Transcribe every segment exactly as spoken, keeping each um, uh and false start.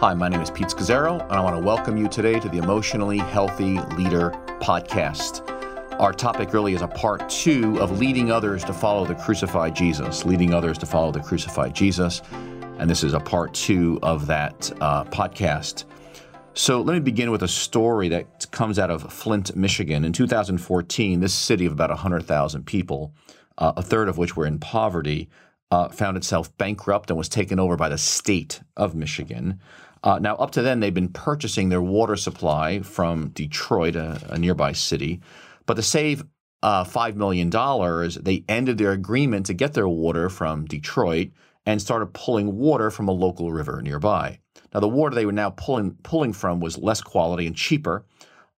Hi, my name is Pete Scazzaro, and I want to welcome you today to the Emotionally Healthy Leader Podcast. Our topic really is a part two of leading others to follow the crucified Jesus, leading others to follow the crucified Jesus. And this is a part two of that uh, podcast. So let me begin with a story that comes out of Flint, Michigan. In two thousand fourteen, this city of about one hundred thousand people, uh, a third of which were in poverty, uh, found itself bankrupt and was taken over by the state of Michigan. Uh, now, up to then, they've been purchasing their water supply from Detroit, a, a nearby city. But to save uh, five million dollars, they ended their agreement to get their water from Detroit and started pulling water from a local river nearby. Now, the water they were now pulling pulling from was less quality and cheaper.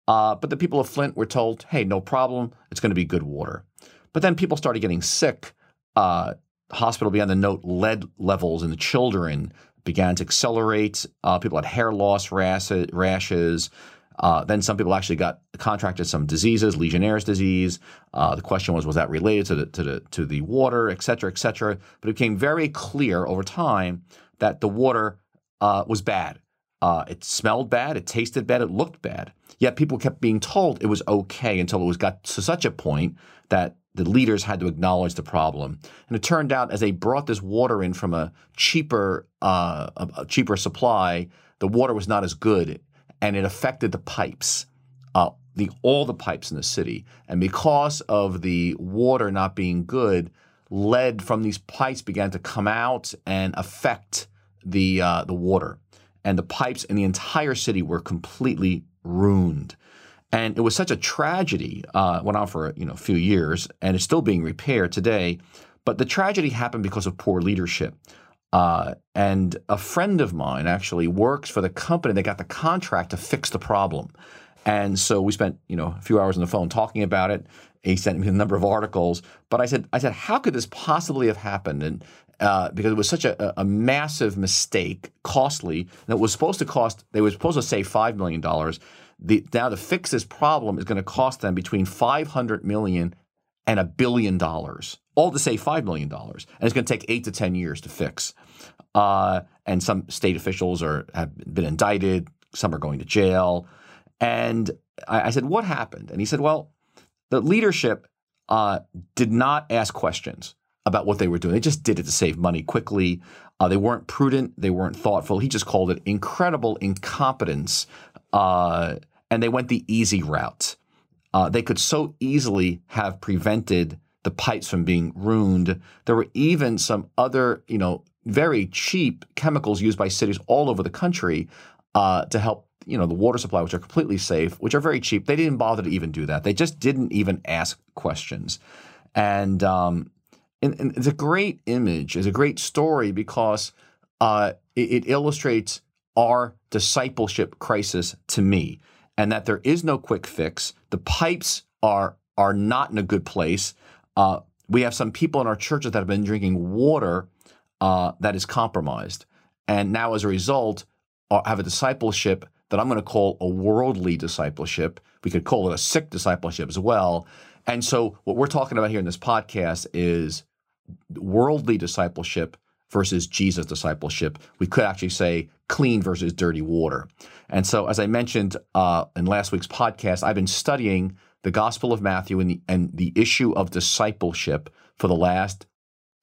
Uh, but the people of Flint were told, hey, no problem. It's going to be good water. But then people started getting sick. Uh, hospital began to note lead levels in the children began to accelerate. Uh, people had hair loss, rash, rashes. Uh, then some people actually got contracted some diseases, Legionnaire's disease. Uh, the question was, was that related to the to the to the water, et cetera, et cetera. But it became very clear over time that the water uh, was bad. Uh, it smelled bad, it tasted bad, it looked bad. Yet people kept being told it was okay until it was got to such a point that the leaders had to acknowledge the problem. And it turned out as they brought this water in from a cheaper, uh, a cheaper supply, the water was not as good, and it affected the pipes, uh, the all the pipes in the city. And because of the water not being good, lead from these pipes began to come out and affect the uh, the water. And the pipes in the entire city were completely ruined. And it was such a tragedy. Uh, it went on for you know a few years, and it's still being repaired today. But the tragedy happened because of poor leadership. Uh, and a friend of mine actually works for the company that got the contract to fix the problem. And so we spent you know a few hours on the phone talking about it. He sent me a number of articles. But I said, I said, how could this possibly have happened? And uh, because it was such a, a massive mistake, costly, and it was supposed to cost, they were supposed to save five million dollars. The, now to fix this problem is going to cost them between five hundred million dollars and a billion dollars, all to save five million dollars. And it's going to take eight to ten years to fix. Uh, and some state officials are have been indicted. Some are going to jail. And I, I said, what happened? And he said, well, the leadership uh, did not ask questions about what they were doing. They just did it to save money quickly. Uh, they weren't prudent. They weren't thoughtful. He just called it incredible incompetence. Uh, and they went the easy route. Uh, they could so easily have prevented the pipes from being ruined. There were even some other, you know, very cheap chemicals used by cities all over the country uh, to help, you know, the water supply, which are completely safe, which are very cheap. They didn't bother to even do that. They just didn't even ask questions. And, um, and, and it's a great image. It's a great story because uh, it, it illustrates our discipleship crisis to me, and that there is no quick fix. The pipes are are not in a good place. Uh, we have some people in our churches that have been drinking water uh, that is compromised, and now as a result, uh, have a discipleship that I'm going to call a worldly discipleship. We could call it a sick discipleship as well. And so what we're talking about here in this podcast is worldly discipleship versus Jesus discipleship. We could actually say clean versus dirty water. And so, as I mentioned uh, in last week's podcast, I've been studying the Gospel of Matthew and the, and the issue of discipleship for the last,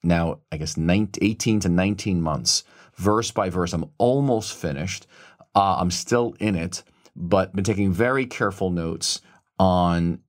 now, I guess, eighteen to nineteen months, verse by verse. I'm almost finished. Uh, I'm still in it, but been taking very careful notes on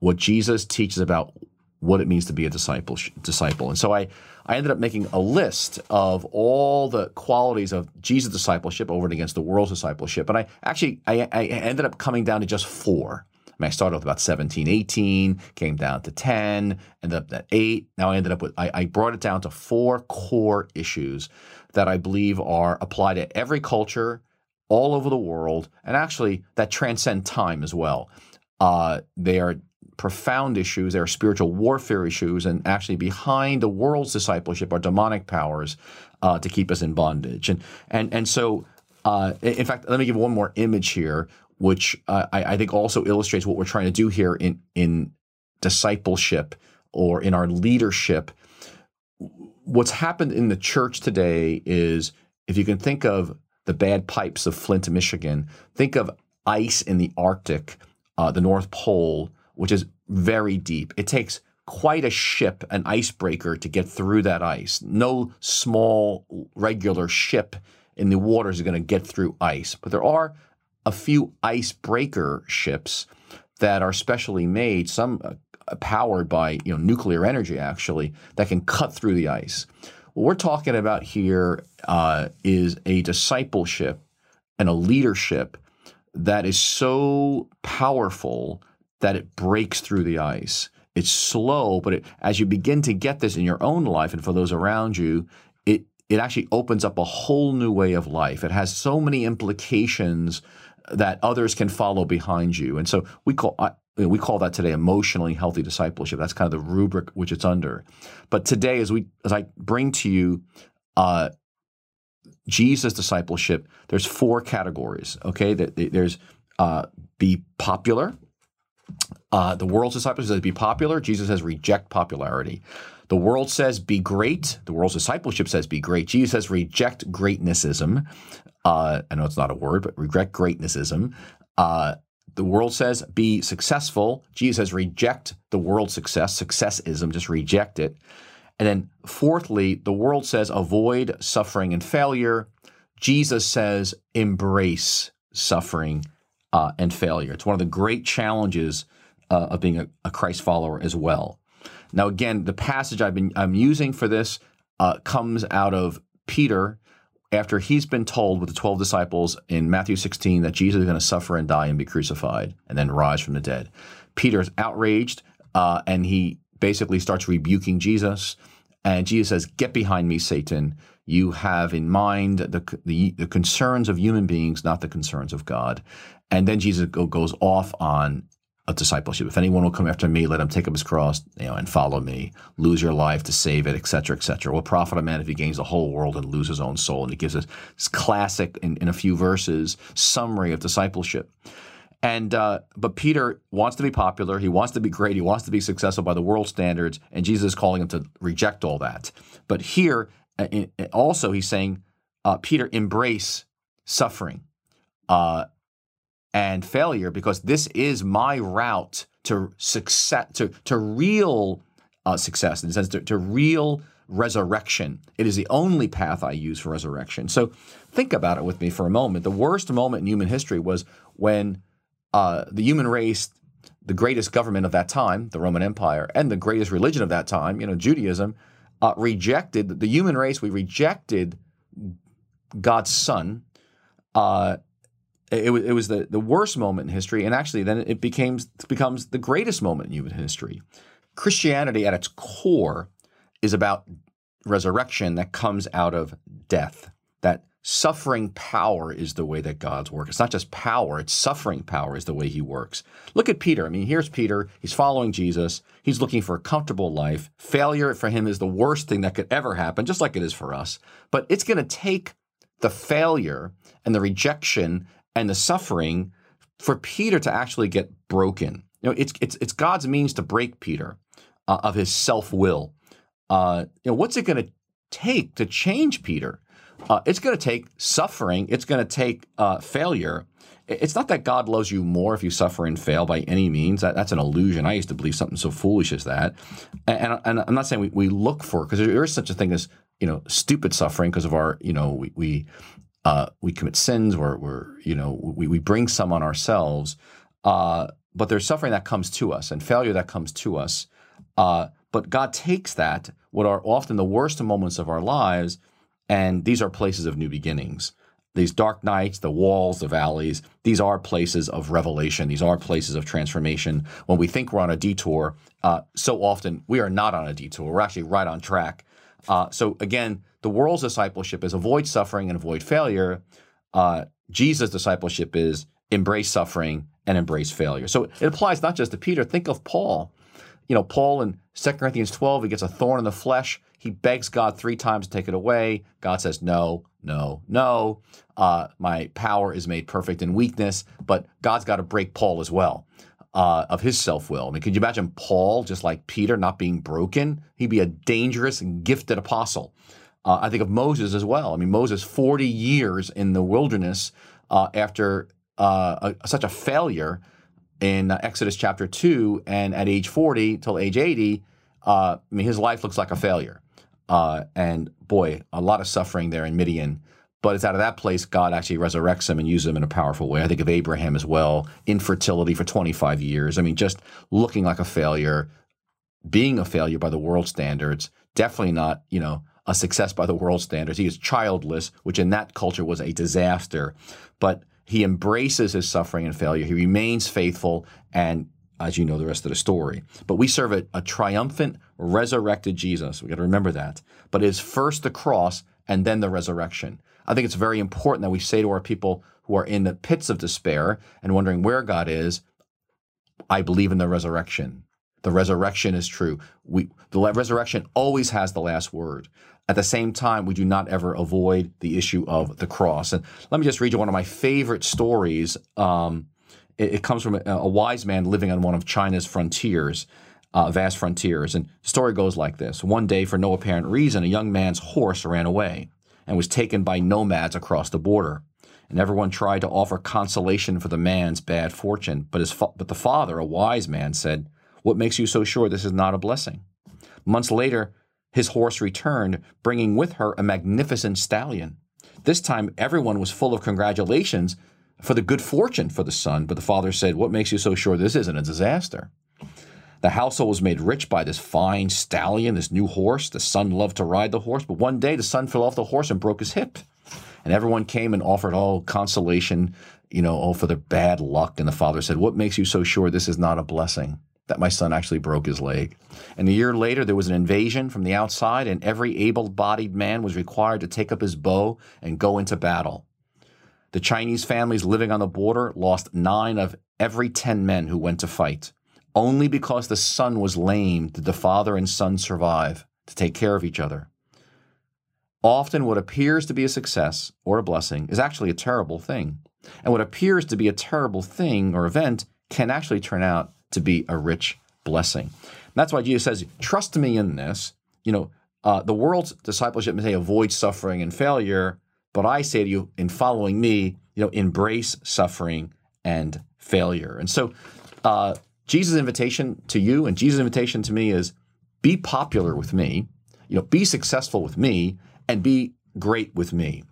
what Jesus teaches about what it means to be a disciple. disciple. And so I, I ended up making a list of all the qualities of Jesus' discipleship over and against the world's discipleship. And I actually I, I ended up coming down to just four. I mean, I started with about seventeen, eighteen, came down to ten, ended up at eight. Now I ended up with, I, I brought it down to four core issues that I believe are applied to every culture all over the world, and actually that transcend time as well. Uh, they are profound issues. They are spiritual warfare issues, and actually behind the world's discipleship are demonic powers uh, to keep us in bondage. And and and so, uh, in fact, let me give one more image here, which uh, I, I think also illustrates what we're trying to do here in in discipleship or in our leadership. What's happened in the church today is, if you can think of the bad pipes of Flint, Michigan. Think of ice in the Arctic, uh, the North Pole, which is very deep. It takes quite a ship, an icebreaker, to get through that ice. No small regular ship in the waters is going to get through ice. But there are a few icebreaker ships that are specially made, some uh, powered by you know nuclear energy, actually, that can cut through the ice. What we're talking about here uh, is a discipleship and a leadership that is so powerful that it breaks through the ice. It's slow, but it, as you begin to get this in your own life and for those around you, it it actually opens up a whole new way of life. It has so many implications that others can follow behind you. And so we call I, we call that today emotionally healthy discipleship. That's kind of the rubric which it's under. But today, as we as I bring to you uh, Jesus' discipleship, there's four categories. Okay, there's uh, be popular. Uh, the world's discipleship says be popular. Jesus says reject popularity. The world says be great. The world's discipleship says be great. Jesus says reject greatnessism. Uh, I know it's not a word, but reject greatnessism. Uh, the world says be successful. Jesus says reject the world's success, successism, just reject it. And then fourthly, the world says avoid suffering and failure. Jesus says embrace suffering Uh, and failure. It's one of the great challenges uh, of being a, a Christ follower as well. Now, again, the passage I've been I'm using for this uh, comes out of Peter after he's been told with the twelve disciples in Matthew sixteen that Jesus is going to suffer and die and be crucified and then rise from the dead. Peter is outraged uh, and he basically starts rebuking Jesus. And Jesus says, "Get behind me, Satan. You have in mind the, the, the concerns of human beings, not the concerns of God." And then Jesus go, goes off on a discipleship. If anyone will come after me, let him take up his cross, you know, and follow me. Lose your life to save it, et cetera, et cetera. What profit a man if he gains the whole world and loses his own soul? And he gives us this classic, in, in a few verses, summary of discipleship. And uh, but Peter wants to be popular. He wants to be great. He wants to be successful by the world standards. And Jesus is calling him to reject all that. But here, in, also, he's saying, uh, Peter, embrace suffering uh, and failure, because this is my route to success, to to real uh, success, in a sense, to, to real resurrection. It is the only path I use for resurrection. So think about it with me for a moment. The worst moment in human history was when Uh, the human race, the greatest government of that time, the Roman Empire, and the greatest religion of that time, you know, Judaism, uh, rejected the human race. We rejected God's son. Uh, it, it was the, the worst moment in history, and actually then it becomes, becomes the greatest moment in human history. Christianity at its core is about resurrection that comes out of death, that suffering power is the way that God's work. It's not just power, it's suffering power is the way he works. Look at Peter. I mean, here's Peter. He's following Jesus. He's looking for a comfortable life. Failure for him is the worst thing that could ever happen, just like it is for us. But it's going to take the failure and the rejection and the suffering for Peter to actually get broken. You know, it's it's it's God's means to break Peter uh, of his self-will. Uh, you know, what's it going to take to change Peter? Uh, it's going to take suffering. It's going to take uh, failure. It's not that God loves you more if you suffer and fail by any means. That, that's an illusion. I used to believe something so foolish as that. And, and, and I'm not saying we, we look for, because there is such a thing as, you know, stupid suffering because of our, you know, we we, uh, we commit sins or we're, you know, we, we bring some on ourselves. Uh, but there's suffering that comes to us and failure that comes to us. Uh, but God takes that, what are often the worst moments of our lives, and these are places of new beginnings. These dark nights, the walls, the valleys, these are places of revelation. These are places of transformation. When we think we're on a detour, uh, so often we are not on a detour. We're actually right on track. Uh, so again, the world's discipleship is avoid suffering and avoid failure. Uh, Jesus' discipleship is embrace suffering and embrace failure. So it applies not just to Peter. Think of Paul. You know, Paul in Second Corinthians twelve, he gets a thorn in the flesh. He begs God three times to take it away. God says, no, no, no. Uh, my power is made perfect in weakness. But God's got to break Paul as well uh, of his self-will. I mean, could you imagine Paul, just like Peter, not being broken? He'd be a dangerous and gifted apostle. Uh, I think of Moses as well. I mean, Moses, forty years in the wilderness uh, after uh, a, such a failure in uh, Exodus chapter two, and at age forty till age eighty, uh, I mean, his life looks like a failure. Uh, and boy, a lot of suffering there in Midian. But it's out of that place God actually resurrects him and uses him in a powerful way. I think of Abraham as well, infertility for twenty-five years. I mean, just looking like a failure, being a failure by the world standards, definitely not, you know, a success by the world standards. He is childless, which in that culture was a disaster. But he embraces his suffering and failure. He remains faithful, and as you know, the rest of the story. But we serve a, a triumphant, resurrected Jesus. We got to remember that. But it is first the cross and then the resurrection. I think it's very important that we say to our people who are in the pits of despair and wondering where God is, I believe in the resurrection. The resurrection is true. We, the resurrection always has the last word. At the same time, we do not ever avoid the issue of the cross. And let me just read you one of my favorite stories. Um, it, it comes from a, a wise man living on one of China's frontiers, uh, vast frontiers. And the story goes like this. One day, for no apparent reason, a young man's horse ran away and was taken by nomads across the border. And everyone tried to offer consolation for the man's bad fortune. But his fa- but the father, a wise man, said, "What makes you so sure this is not a blessing?" Months later, his horse returned, bringing with her a magnificent stallion. This time, everyone was full of congratulations for the good fortune for the son, but the father said, "What makes you so sure this isn't a disaster?" The household was made rich by this fine stallion, this new horse. The son loved to ride the horse, but one day the son fell off the horse and broke his hip. And everyone came and offered all consolation, you know, all for their bad luck. And the father said, "What makes you so sure this is not a blessing? That my son actually broke his leg." And a year later, there was an invasion from the outside, and every able-bodied man was required to take up his bow and go into battle. The Chinese families living on the border lost nine of every ten men who went to fight. Only because the son was lame did the father and son survive to take care of each other. Often what appears to be a success or a blessing is actually a terrible thing. And what appears to be a terrible thing or event can actually turn out to be a rich blessing. And that's why Jesus says, trust me in this. You know, uh, the world's discipleship may say avoid suffering and failure, but I say to you, in following me, you know, embrace suffering and failure. And so uh, Jesus' invitation to you and Jesus' invitation to me is be popular with me, you know, be successful with me, and be great with me.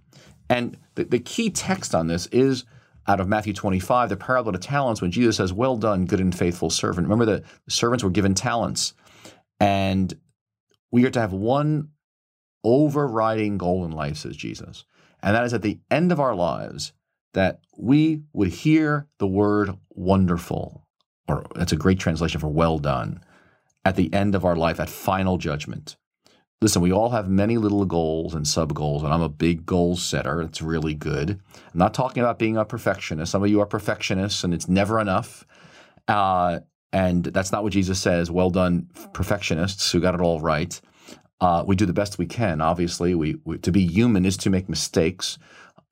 And the, the key text on this is out of Matthew twenty-five, the parable of the talents, when Jesus says, "Well done, good and faithful servant." Remember that the servants were given talents. And we are to have one overriding goal in life, says Jesus. And that is at the end of our lives, that we would hear the word wonderful, or that's a great translation for well done, at the end of our life, at final judgment. Listen, we all have many little goals and sub-goals, and I'm a big goal setter. It's really good. I'm not talking about being a perfectionist. Some of you are perfectionists, and it's never enough. Uh, and that's not what Jesus says. Well done, perfectionists who got it all right. Uh, we do the best we can, obviously. We, we to be human is to make mistakes.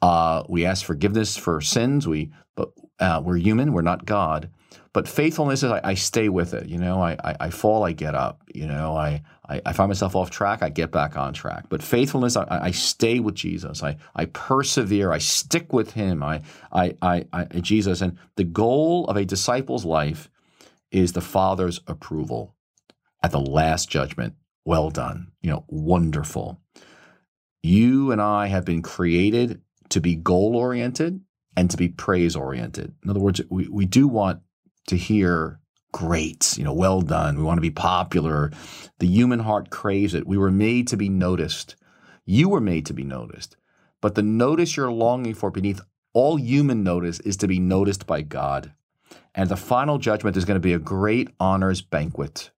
Uh, we ask forgiveness for sins. We but uh, we're human. We're not God. But faithfulness is I, I stay with it. You know, I, I I fall, I get up. You know, I I, I find myself off track, I get back on track. But faithfulness, I, I stay with Jesus. I I persevere. I stick with Him. I I I, I Jesus. And the goal of a disciple's life is the Father's approval at the last judgment. Well done. You know, wonderful. You and I have been created to be goal oriented and to be praise oriented. In other words, we we do want to hear great, you know, well done. We want to be popular. The human heart craves it. We were made to be noticed. You were made to be noticed. But the notice you're longing for beneath all human notice is to be noticed by God. And the final judgment is going to be a great honors banquet.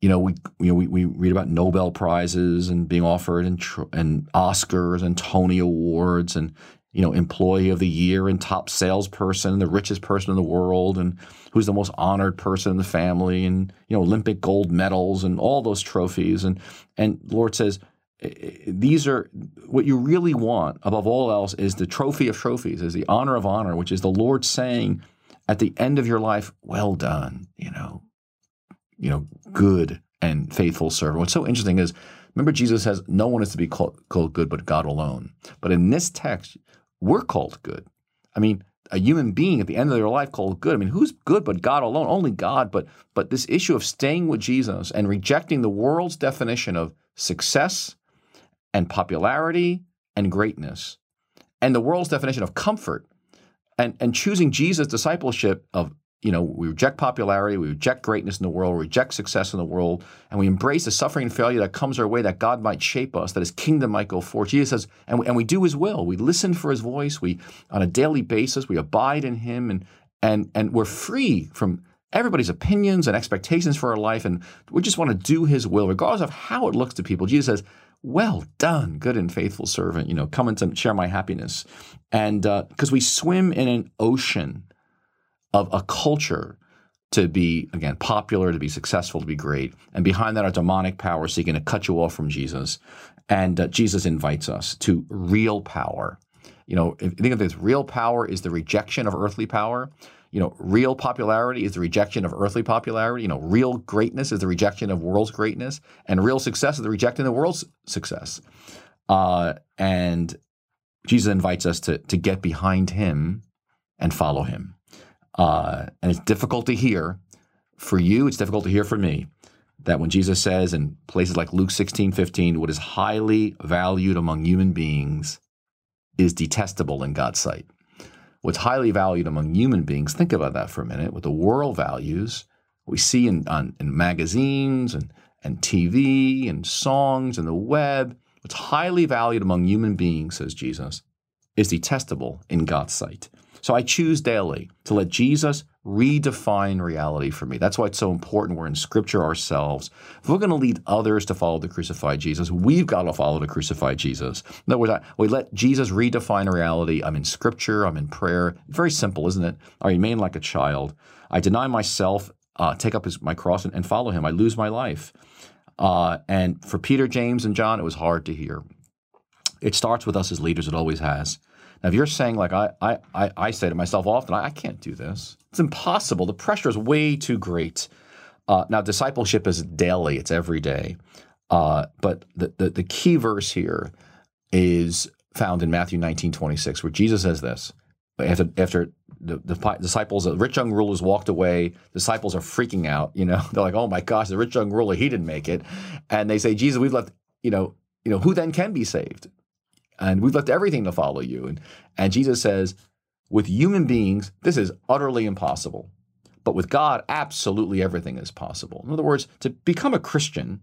You know, we you know, we, we read about Nobel Prizes and being offered and, tr- and Oscars and Tony Awards and you know, employee of the year and top salesperson, the richest person in the world, and who's the most honored person in the family, and, you know, Olympic gold medals and all those trophies. And and the Lord says, these are what you really want above all else is the trophy of trophies, is the honor of honor, which is the Lord saying at the end of your life, well done, you know, you know, good and faithful servant. What's so interesting is Remember, Jesus says, no one is to be called, called good but God alone. But in this text, we're called good. I mean, a human being at the end of their life called good. I mean, who's good but God alone? Only God. But but this issue of staying with Jesus and rejecting the world's definition of success and popularity and greatness and the world's definition of comfort and, and choosing Jesus' discipleship of, you know, we reject popularity, we reject greatness in the world, we reject success in the world, and we embrace the suffering and failure that comes our way that God might shape us, that his kingdom might go forth. Jesus says, and we, and we do his will. We listen for his voice. We, on a daily basis, we abide in him, and and and we're free from everybody's opinions and expectations for our life, and we just want to do his will, regardless of how it looks to people. Jesus says, well done, good and faithful servant, you know, come in to share my happiness. And because uh, we swim in an ocean of a culture to be, again, popular, to be successful, to be great. And behind that are demonic powers seeking to cut you off from Jesus. And uh, Jesus invites us to real power. You know, if, think of this, real power is the rejection of earthly power. You know, real popularity is the rejection of earthly popularity. You know, real greatness is the rejection of world's greatness. And real success is the rejecting of world's success. Uh, and Jesus invites us to, to get behind him and follow him. Uh, and it's difficult to hear for you, it's difficult to hear for me, that when Jesus says in places like Luke sixteen fifteen, what is highly valued among human beings is detestable in God's sight. What's highly valued among human beings, think about that for a minute, what the world values, we see in, on, in magazines and, and T V and songs and the web, what's highly valued among human beings, says Jesus, is detestable in God's sight. So I choose daily to let Jesus redefine reality for me. That's why it's so important we're in Scripture ourselves. If we're going to lead others to follow the crucified Jesus, we've got to follow the crucified Jesus. In other words, I, we let Jesus redefine reality. I'm in Scripture. I'm in prayer. Very simple, isn't it? I remain like a child. I deny myself, uh, take up his, my cross, and, and follow him. I lose my life. Uh, and for Peter, James, and John, it was hard to hear. It starts with us as leaders. It always has. Now, if you're saying, like I I, I say to myself often, I, I can't do this. It's impossible. The pressure is way too great. Uh, now, discipleship is daily. It's every day. Uh, but the, the, the key verse here is found in Matthew nineteen twenty-six, where Jesus says this. After, after the, the disciples, the rich young rulers walked away, disciples are freaking out. You know, they're like, oh, my gosh, the rich young ruler, he didn't make it. And they say, Jesus, we've left, you know, you know, who then can be saved? And we've left everything to follow you. And, and Jesus says, with human beings, this is utterly impossible. But with God, absolutely everything is possible. In other words, to become a Christian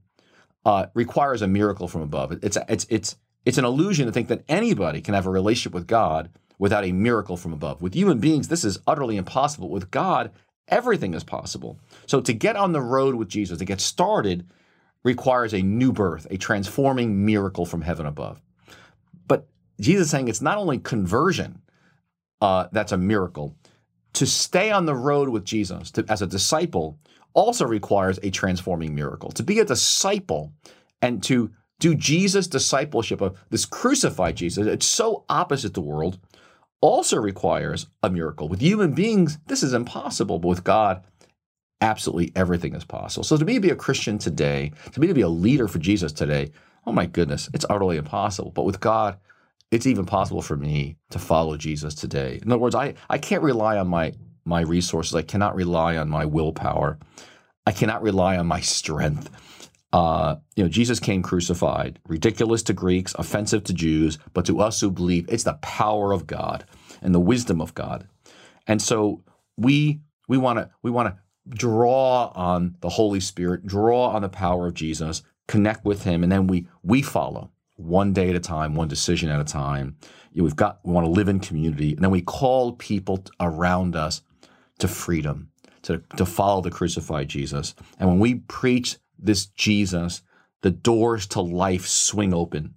uh, requires a miracle from above. It's, it's, it's, it's an illusion to think that anybody can have a relationship with God without a miracle from above. With human beings, this is utterly impossible. With God, everything is possible. So to get on the road with Jesus, to get started, requires a new birth, a transforming miracle from heaven above. Jesus is saying it's not only conversion uh, that's a miracle. To stay on the road with Jesus to, as a disciple also requires a transforming miracle. To be a disciple and to do Jesus' discipleship of this crucified Jesus, it's so opposite the world, also requires a miracle. With human beings, this is impossible, but with God, absolutely everything is possible. So to me to be a Christian today, to me to be a leader for Jesus today, oh my goodness, it's utterly impossible. But with God, it's even possible for me to follow Jesus today. In other words, I, I can't rely on my, my resources. I cannot rely on my willpower. I cannot rely on my strength. Uh, you know, Jesus came crucified, ridiculous to Greeks, offensive to Jews, but to us who believe, it's the power of God and the wisdom of God. And so we we want to we want to draw on the Holy Spirit, draw on the power of Jesus, connect with him, and then we we follow. One day at a time, one decision at a time. You know, we've got, we want to live in community. And then we call people around us to freedom, to, to follow the crucified Jesus. And when we preach this Jesus, the doors to life swing open.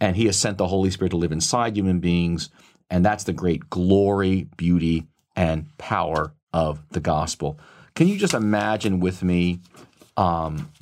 And he has sent the Holy Spirit to live inside human beings. And that's the great glory, beauty, and power of the gospel. Can you just imagine with me um,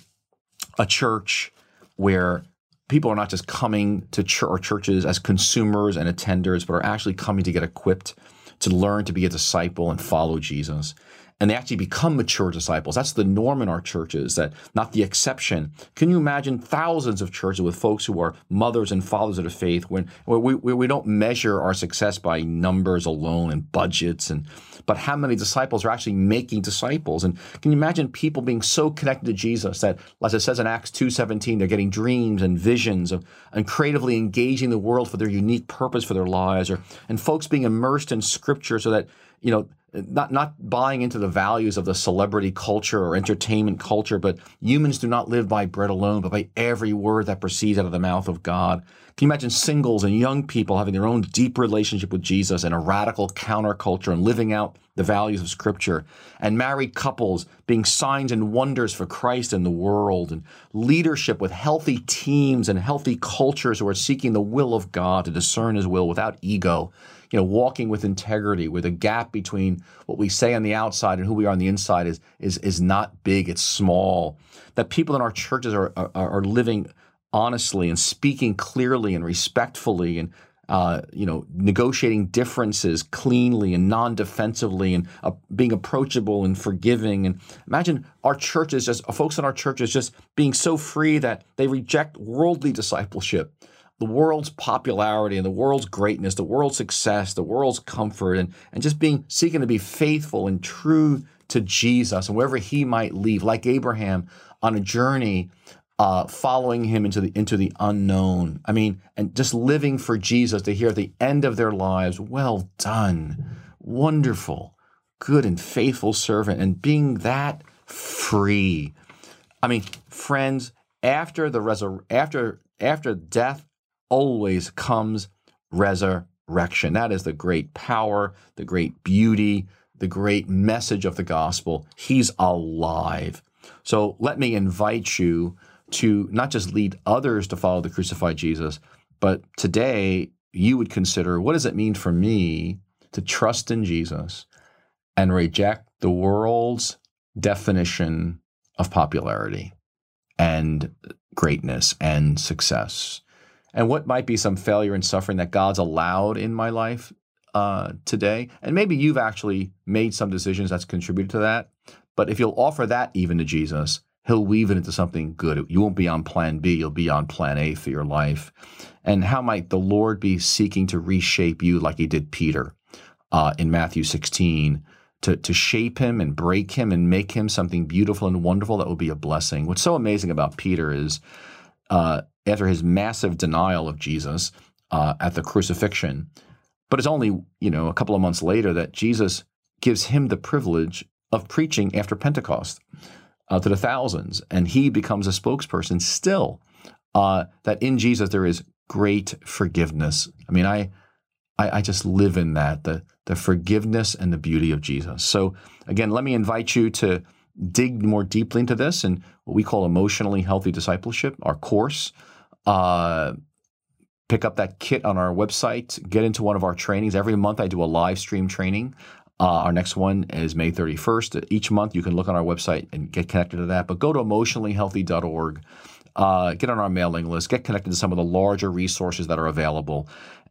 a church where people are not just coming to ch- or churches as consumers and attenders, but are actually coming to get equipped, to learn to be a disciple and follow Jesus. and they actually become mature disciples. That's the norm in our churches, that not the exception. Can you imagine thousands of churches with folks who are mothers and fathers of the faith when, when we, we, we don't measure our success by numbers alone and budgets, and but how many disciples are actually making disciples? And can you imagine people being so connected to Jesus that, as it says in Acts two seventeen, they're getting dreams and visions of, and creatively engaging the world for their unique purpose for their lives, or and folks being immersed in Scripture so that, you know, Not not buying into the values of the celebrity culture or entertainment culture, but humans do not live by bread alone, but by every word that proceeds out of the mouth of God. Can you imagine singles and young people having their own deep relationship with Jesus and a radical counterculture and living out the values of Scripture, and married couples being signs and wonders for Christ in the world, and leadership with healthy teams and healthy cultures who are seeking the will of God to discern His will without ego, you know, walking with integrity, where the gap between what we say on the outside and who we are on the inside is is is not big, it's small. That people in our churches are are, are living honestly and speaking clearly and respectfully, and uh, you know, negotiating differences cleanly and non-defensively, and uh, being approachable and forgiving. And imagine our churches, just folks in our churches, just being so free that they reject worldly discipleship. The world's popularity and the world's greatness, the world's success, the world's comfort, and, and just being seeking to be faithful and true to Jesus and wherever He might lead, like Abraham on a journey, uh, following Him into the into the unknown. I mean, and just living for Jesus to hear at the end of their lives, "Well done, wonderful, good and faithful servant," and being that free. I mean, friends, after the resur- after after death always comes resurrection. That is the great power, the great beauty, the great message of the gospel. He's alive. So let me invite you to not just lead others to follow the crucified Jesus, but today you would consider, what does it mean for me to trust in Jesus and reject the world's definition of popularity and greatness and success? And what might be some failure and suffering that God's allowed in my life uh, today? And maybe you've actually made some decisions that's contributed to that. But if you'll offer that even to Jesus, He'll weave it into something good. You won't be on plan B. You'll be on plan A for your life. And how might the Lord be seeking to reshape you like He did Peter uh, in Matthew sixteen, to, to shape him and break him and make him something beautiful and wonderful that will be a blessing? What's so amazing about Peter is uh, after his massive denial of Jesus uh, at the crucifixion. But it's only, you know, a couple of months later that Jesus gives him the privilege of preaching after Pentecost uh, to the thousands, and he becomes a spokesperson still, uh, that in Jesus there is great forgiveness. I mean, I I, I just live in that, the, the forgiveness and the beauty of Jesus. So again, let me invite you to dig more deeply into this and what we call Emotionally Healthy Discipleship, our course. Uh, pick up that kit on our website, get into one of our trainings. Every month I do a live stream training. Uh, our next one is May thirty-first. Each month you can look on our website and get connected to that, but go to emotionally healthy dot org, uh, get on our mailing list, get connected to some of the larger resources that are available,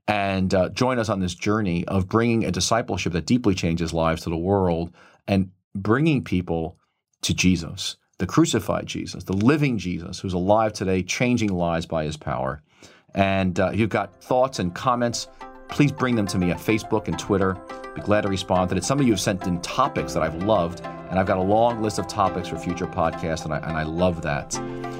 and uh, join us on this journey of bringing a discipleship that deeply changes lives to the world and bringing people to Jesus, the crucified Jesus, the living Jesus, who's alive today, changing lives by His power. And uh, if you've got thoughts and comments, please bring them to me at Facebook and Twitter. Be glad to respond to it. Some of you have sent in topics that I've loved, and I've got a long list of topics for future podcasts, and I, and I love that.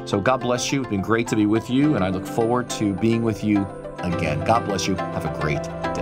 So God bless you. It's been great to be with you, and I look forward to being with you again. God bless you. Have a great day.